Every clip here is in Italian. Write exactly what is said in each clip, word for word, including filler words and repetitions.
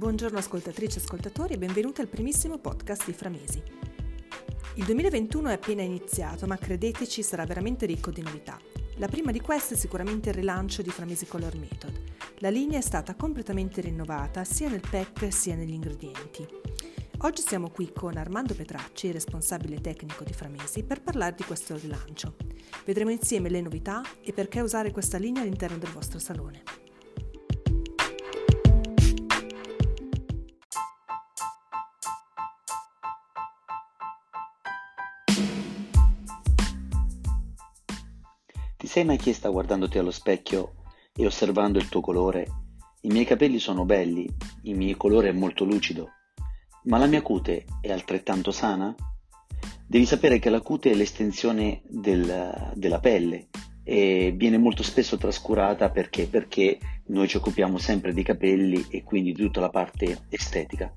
Buongiorno ascoltatrici e ascoltatori e benvenuti al primissimo podcast di Framesi. Il duemilaventuno è appena iniziato, ma credeteci sarà veramente ricco di novità. La prima di queste è sicuramente il rilancio di Framesi Color Method. La linea è stata completamente rinnovata sia nel pack sia negli ingredienti. Oggi siamo qui con Armando Petracci, responsabile tecnico di Framesi, per parlare di questo rilancio. Vedremo insieme le novità e perché usare questa linea all'interno del vostro salone. Ti sei mai chiesta guardandoti allo specchio e osservando il tuo colore? I miei capelli sono belli, il mio colore è molto lucido, ma la mia cute è altrettanto sana? Devi sapere che la cute è l'estensione del, della pelle e viene molto spesso trascurata perché? Perché noi ci occupiamo sempre dei capelli e quindi di tutta la parte estetica.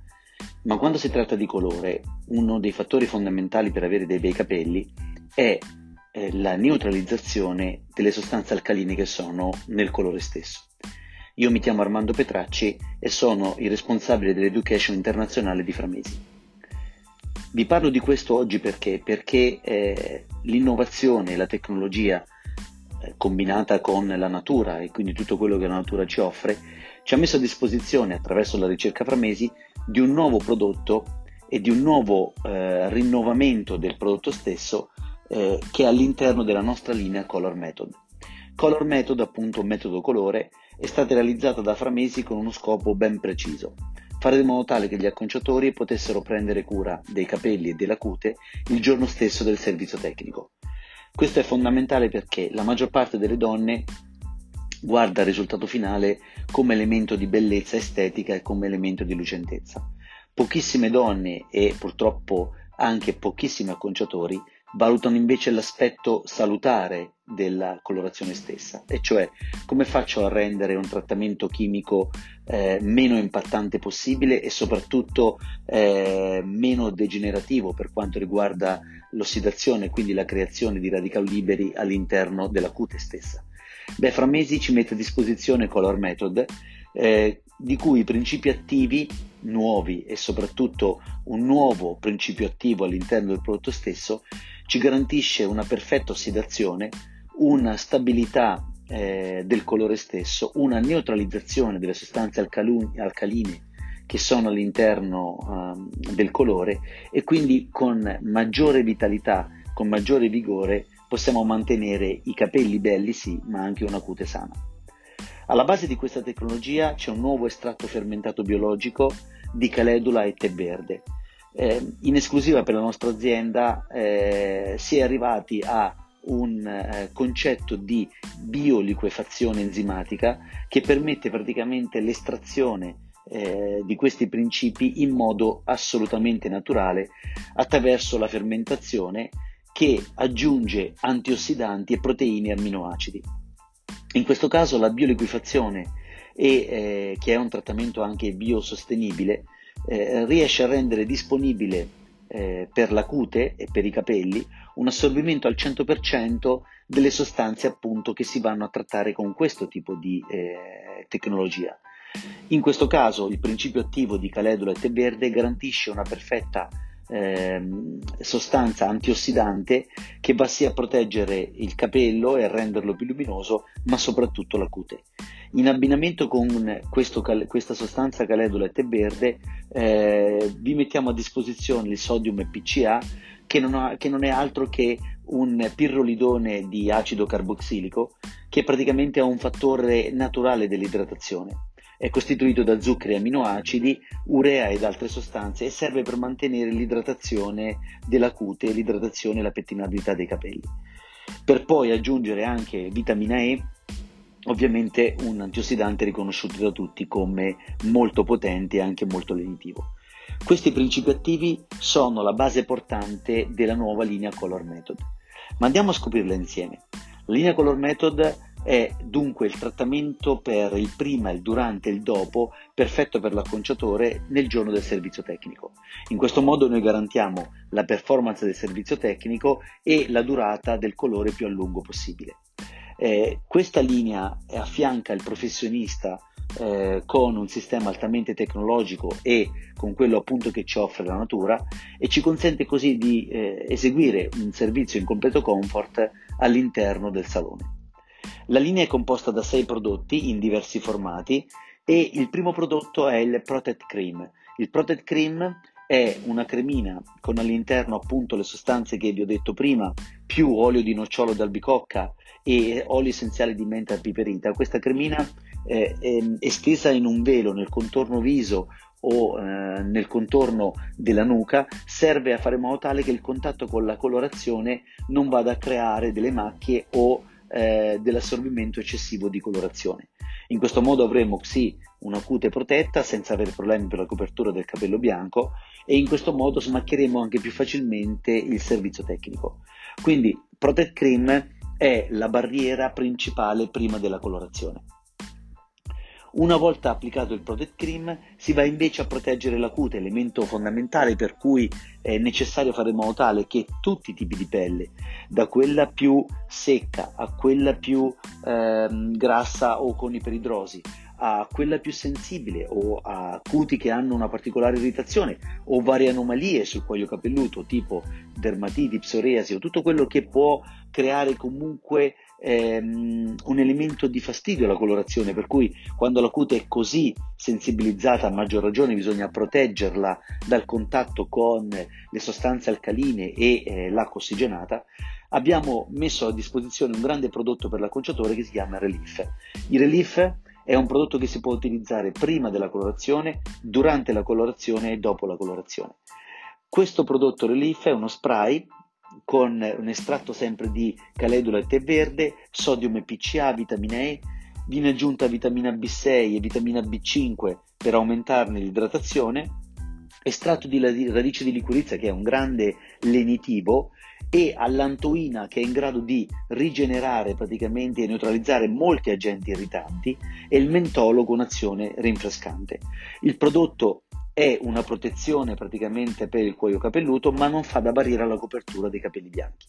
Ma quando si tratta di colore, uno dei fattori fondamentali per avere dei bei capelli è la neutralizzazione delle sostanze alcaline che sono nel colore stesso. Io mi chiamo Armando Petracci e sono il responsabile dell'Education Internazionale di Framesi. Vi parlo di questo oggi perché? Perché eh, l'innovazione, la tecnologia eh, combinata con la natura e quindi tutto quello che la natura ci offre, ci ha messo a disposizione attraverso la ricerca Framesi di un nuovo prodotto e di un nuovo eh, rinnovamento del prodotto stesso Eh, che è all'interno della nostra linea Color Method. Color Method, appunto metodo colore, è stata realizzata da Framesi con uno scopo ben preciso: fare in modo tale che gli acconciatori potessero prendere cura dei capelli e della cute il giorno stesso del servizio tecnico. Questo è fondamentale perché la maggior parte delle donne guarda il risultato finale come elemento di bellezza estetica e come elemento di lucentezza. Pochissime donne e purtroppo anche pochissimi acconciatori valutano invece l'aspetto salutare della colorazione stessa, e cioè come faccio a rendere un trattamento chimico eh, meno impattante possibile e soprattutto eh, meno degenerativo per quanto riguarda l'ossidazione, quindi la creazione di radicali liberi all'interno della cute stessa. Beh, Framesi ci mette a disposizione Color Method, eh, di cui i principi attivi nuovi e soprattutto un nuovo principio attivo all'interno del prodotto stesso ci garantisce una perfetta ossidazione, una stabilità eh, del colore stesso, una neutralizzazione delle sostanze alcalun- alcaline che sono all'interno eh, del colore, e quindi con maggiore vitalità, con maggiore vigore possiamo mantenere i capelli belli sì, ma anche una cute sana. Alla base di questa tecnologia c'è un nuovo estratto fermentato biologico di caledula e tè verde. Eh, in esclusiva per la nostra azienda eh, si è arrivati a un eh, concetto di bioliquefazione enzimatica che permette praticamente l'estrazione eh, di questi principi in modo assolutamente naturale attraverso la fermentazione, che aggiunge antiossidanti e proteine e amminoacidi. In questo caso la bioliquifazione, e, eh, che è un trattamento anche biosostenibile, eh, riesce a rendere disponibile eh, per la cute e per i capelli un assorbimento al cento per cento delle sostanze appunto che si vanno a trattare con questo tipo di eh, tecnologia. In questo caso il principio attivo di caledula e tè verde garantisce una perfetta Ehm, sostanza antiossidante che va sia a proteggere il capello e a renderlo più luminoso, ma soprattutto la cute. In abbinamento con questo, questa sostanza caledula e tè verde eh, vi mettiamo a disposizione il sodium P C A, che non, ha, che non è altro che un pirrolidone di acido carbossilico, che praticamente è un fattore naturale dell'idratazione. È costituito da zuccheri, aminoacidi, urea ed altre sostanze, e serve per mantenere l'idratazione della cute, l'idratazione e la pettinabilità dei capelli. Per poi aggiungere anche vitamina E, ovviamente un antiossidante riconosciuto da tutti come molto potente e anche molto lenitivo. Questi principi attivi sono la base portante della nuova linea Color Method. Ma andiamo a scoprirla insieme. La linea Color Method è dunque il trattamento per il prima, il durante e il dopo perfetto per l'acconciatore nel giorno del servizio tecnico. In questo modo noi garantiamo la performance del servizio tecnico e la durata del colore più a lungo possibile. Eh, questa linea affianca il professionista eh, con un sistema altamente tecnologico e con quello appunto che ci offre la natura, e ci consente così di eh, eseguire un servizio in completo comfort all'interno del salone. La linea è composta da sei prodotti in diversi formati e il primo prodotto è il Protect Cream. Il Protect Cream è una cremina con all'interno appunto le sostanze che vi ho detto prima, più olio di nocciolo d'albicocca e olio essenziale di menta e piperita. Questa cremina eh, è estesa in un velo nel contorno viso o eh, nel contorno della nuca, serve a fare in modo tale che il contatto con la colorazione non vada a creare delle macchie o eh, dell'assorbimento eccessivo di colorazione. In questo modo avremo sì una cute protetta senza avere problemi per la copertura del capello bianco, e in questo modo smaccheremo anche più facilmente il servizio tecnico. Quindi Protect Cream è la barriera principale prima della colorazione. Una volta applicato il Protect Cream si va invece a proteggere la cute, elemento fondamentale per cui è necessario fare in modo tale che tutti i tipi di pelle, da quella più secca a quella più ehm, grassa o con iperidrosi, a quella più sensibile o a cuti che hanno una particolare irritazione o varie anomalie sul cuoio capelluto tipo dermatiti, psoriasi o tutto quello che può creare comunque ehm, un elemento di fastidio alla colorazione, per cui quando la cute è così sensibilizzata a maggior ragione bisogna proteggerla dal contatto con le sostanze alcaline e eh, l'acqua ossigenata. Abbiamo messo a disposizione un grande prodotto per l'acconciatore che si chiama Relief. Il Relief è un prodotto che si può utilizzare prima della colorazione, durante la colorazione e dopo la colorazione. Questo prodotto Relief è uno spray con un estratto sempre di calendula e tè verde, sodium P C A, vitamina E, viene aggiunta vitamina B sei e vitamina B cinque per aumentarne l'idratazione, estratto di radice di liquirizia che è un grande lenitivo, e allantoina che è in grado di rigenerare praticamente e neutralizzare molti agenti irritanti, e il mentolo con azione rinfrescante. Il prodotto è una protezione praticamente per il cuoio capelluto, ma non fa da barriera alla copertura dei capelli bianchi.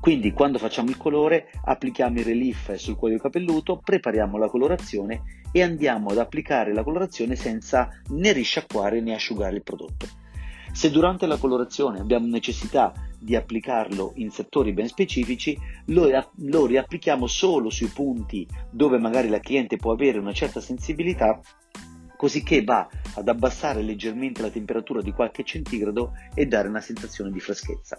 Quindi quando facciamo il colore applichiamo il Relief sul cuoio capelluto, prepariamo la colorazione e andiamo ad applicare la colorazione senza né risciacquare né asciugare il prodotto. Se durante la colorazione abbiamo necessità di applicarlo in settori ben specifici, lo, lo riapplichiamo solo sui punti dove magari la cliente può avere una certa sensibilità, cosicché va ad abbassare leggermente la temperatura di qualche centigrado e dare una sensazione di freschezza.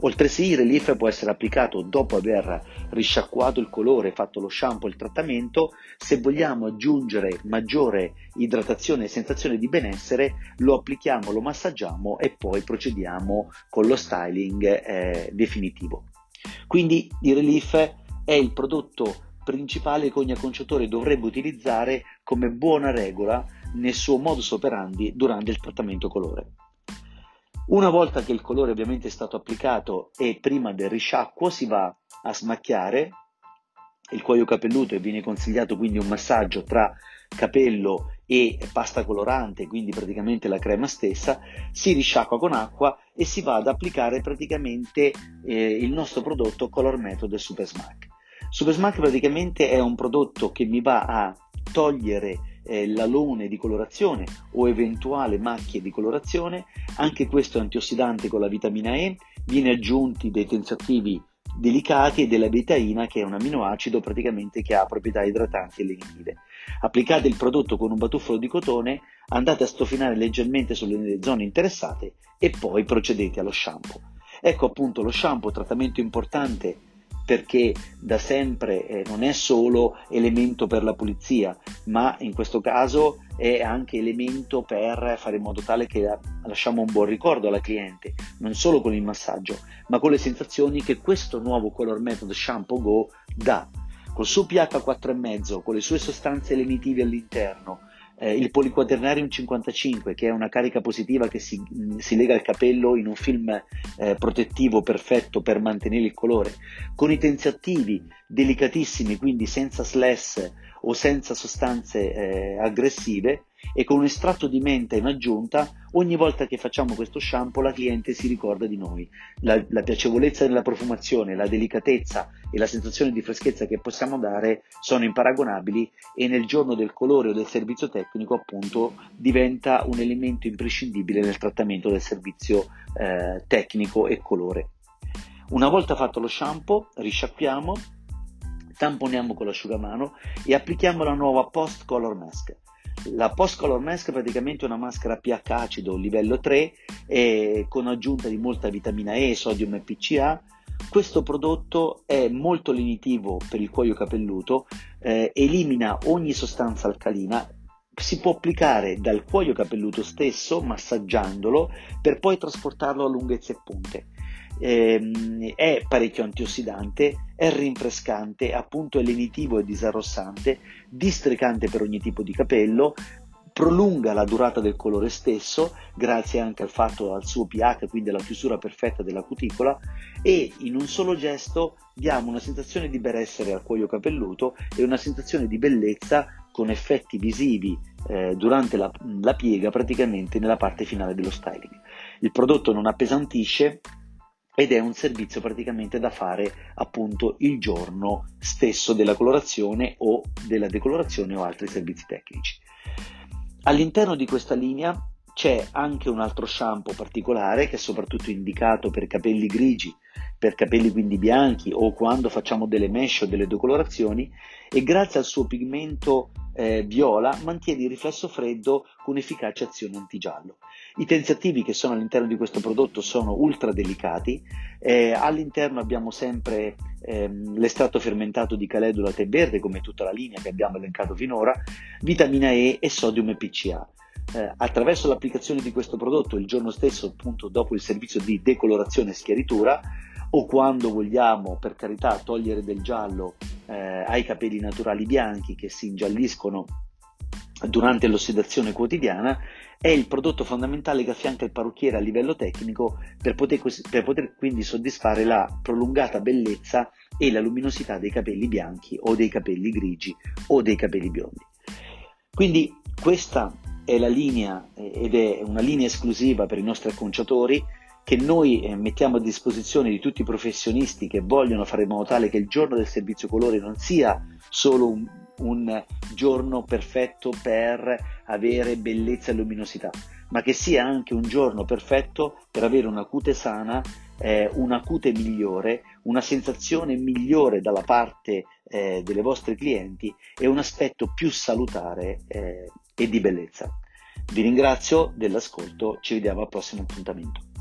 Oltresì il Relief può essere applicato dopo aver risciacquato il colore, fatto lo shampoo e il trattamento. Se vogliamo aggiungere maggiore idratazione e sensazione di benessere, lo applichiamo, lo massaggiamo e poi procediamo con lo styling eh, definitivo. Quindi il Relief è il prodotto principale che ogni acconciatore dovrebbe utilizzare come buona regola nel suo modus operandi durante il trattamento colore. Una volta che il colore ovviamente è stato applicato e prima del risciacquo si va a smacchiare il cuoio capelluto e viene consigliato quindi un massaggio tra capello e pasta colorante, quindi praticamente la crema stessa, si risciacqua con acqua e si va ad applicare praticamente eh, il nostro prodotto Color Method Super Smack. Super Smack praticamente è un prodotto che mi va a togliere l'alone di colorazione o eventuale macchie di colorazione. Anche questo è antiossidante con la vitamina E, viene aggiunti dei tensioattivi delicati e della betaina che è un aminoacido praticamente che ha proprietà idratanti e lenitive. Applicate il prodotto con un batuffolo di cotone, andate a strofinare leggermente sulle zone interessate e poi procedete allo shampoo. Ecco appunto lo shampoo, trattamento importante, perché da sempre eh, non è solo elemento per la pulizia, ma in questo caso è anche elemento per fare in modo tale che la, lasciamo un buon ricordo alla cliente, non solo con il massaggio, ma con le sensazioni che questo nuovo Color Method Shampoo Go dà. Col suo pH quattro virgola cinque, con le sue sostanze lenitive all'interno, eh, il Poliquaternarium cinquantacinque, che è una carica positiva che si, mh, si lega al capello in un film eh, protettivo perfetto per mantenere il colore, con i tensioattivi delicatissimi, quindi senza slash o senza sostanze eh, aggressive, e con un estratto di menta in aggiunta, ogni volta che facciamo questo shampoo la cliente si ricorda di noi. La, la piacevolezza della profumazione, la delicatezza e la sensazione di freschezza che possiamo dare sono imparagonabili, e nel giorno del colore o del servizio tecnico appunto diventa un elemento imprescindibile nel trattamento del servizio eh, tecnico e colore. Una volta fatto lo shampoo, risciacquiamo, tamponiamo con l'asciugamano e applichiamo la nuova Post Color Mask. La Post Color Mask è praticamente una maschera pH acido livello tre e con aggiunta di molta vitamina E, sodium e P C A. Questo prodotto è molto lenitivo per il cuoio capelluto, eh, elimina ogni sostanza alcalina, si può applicare dal cuoio capelluto stesso massaggiandolo per poi trasportarlo a lunghezze punte. È parecchio antiossidante, è rinfrescante, appunto è lenitivo e disarrossante, districante per ogni tipo di capello, prolunga la durata del colore stesso grazie anche al fatto al suo pH, quindi alla chiusura perfetta della cuticola, e in un solo gesto diamo una sensazione di benessere al cuoio capelluto e una sensazione di bellezza con effetti visivi eh, durante la, la piega, praticamente nella parte finale dello styling. Il prodotto non appesantisce ed è un servizio praticamente da fare appunto il giorno stesso della colorazione o della decolorazione o altri servizi tecnici. All'interno di questa linea c'è anche un altro shampoo particolare che è soprattutto indicato per capelli grigi, per capelli quindi bianchi o quando facciamo delle mesh o delle decolorazioni, e grazie al suo pigmento eh, viola mantiene il riflesso freddo con efficace azione antigiallo. I tensativi che sono all'interno di questo prodotto sono ultra delicati, eh, all'interno abbiamo sempre ehm, l'estratto fermentato di calendula tè verde come tutta la linea che abbiamo elencato finora, vitamina E e sodium e P C A. Eh, attraverso l'applicazione di questo prodotto il giorno stesso appunto dopo il servizio di decolorazione e schiaritura, o quando vogliamo per carità togliere del giallo eh, ai capelli naturali bianchi che si ingialliscono durante l'ossidazione quotidiana, è il prodotto fondamentale che affianca il parrucchiere a livello tecnico per poter, per poter quindi soddisfare la prolungata bellezza e la luminosità dei capelli bianchi o dei capelli grigi o dei capelli biondi. Quindi questa è la linea, ed è una linea esclusiva per i nostri acconciatori che noi mettiamo a disposizione di tutti i professionisti che vogliono fare in modo tale che il giorno del servizio colore non sia solo un un giorno perfetto per avere bellezza e luminosità, ma che sia anche un giorno perfetto per avere una cute sana, eh, una cute migliore, una sensazione migliore dalla parte eh, delle vostre clienti e un aspetto più salutare eh, e di bellezza. Vi ringrazio dell'ascolto, ci vediamo al prossimo appuntamento.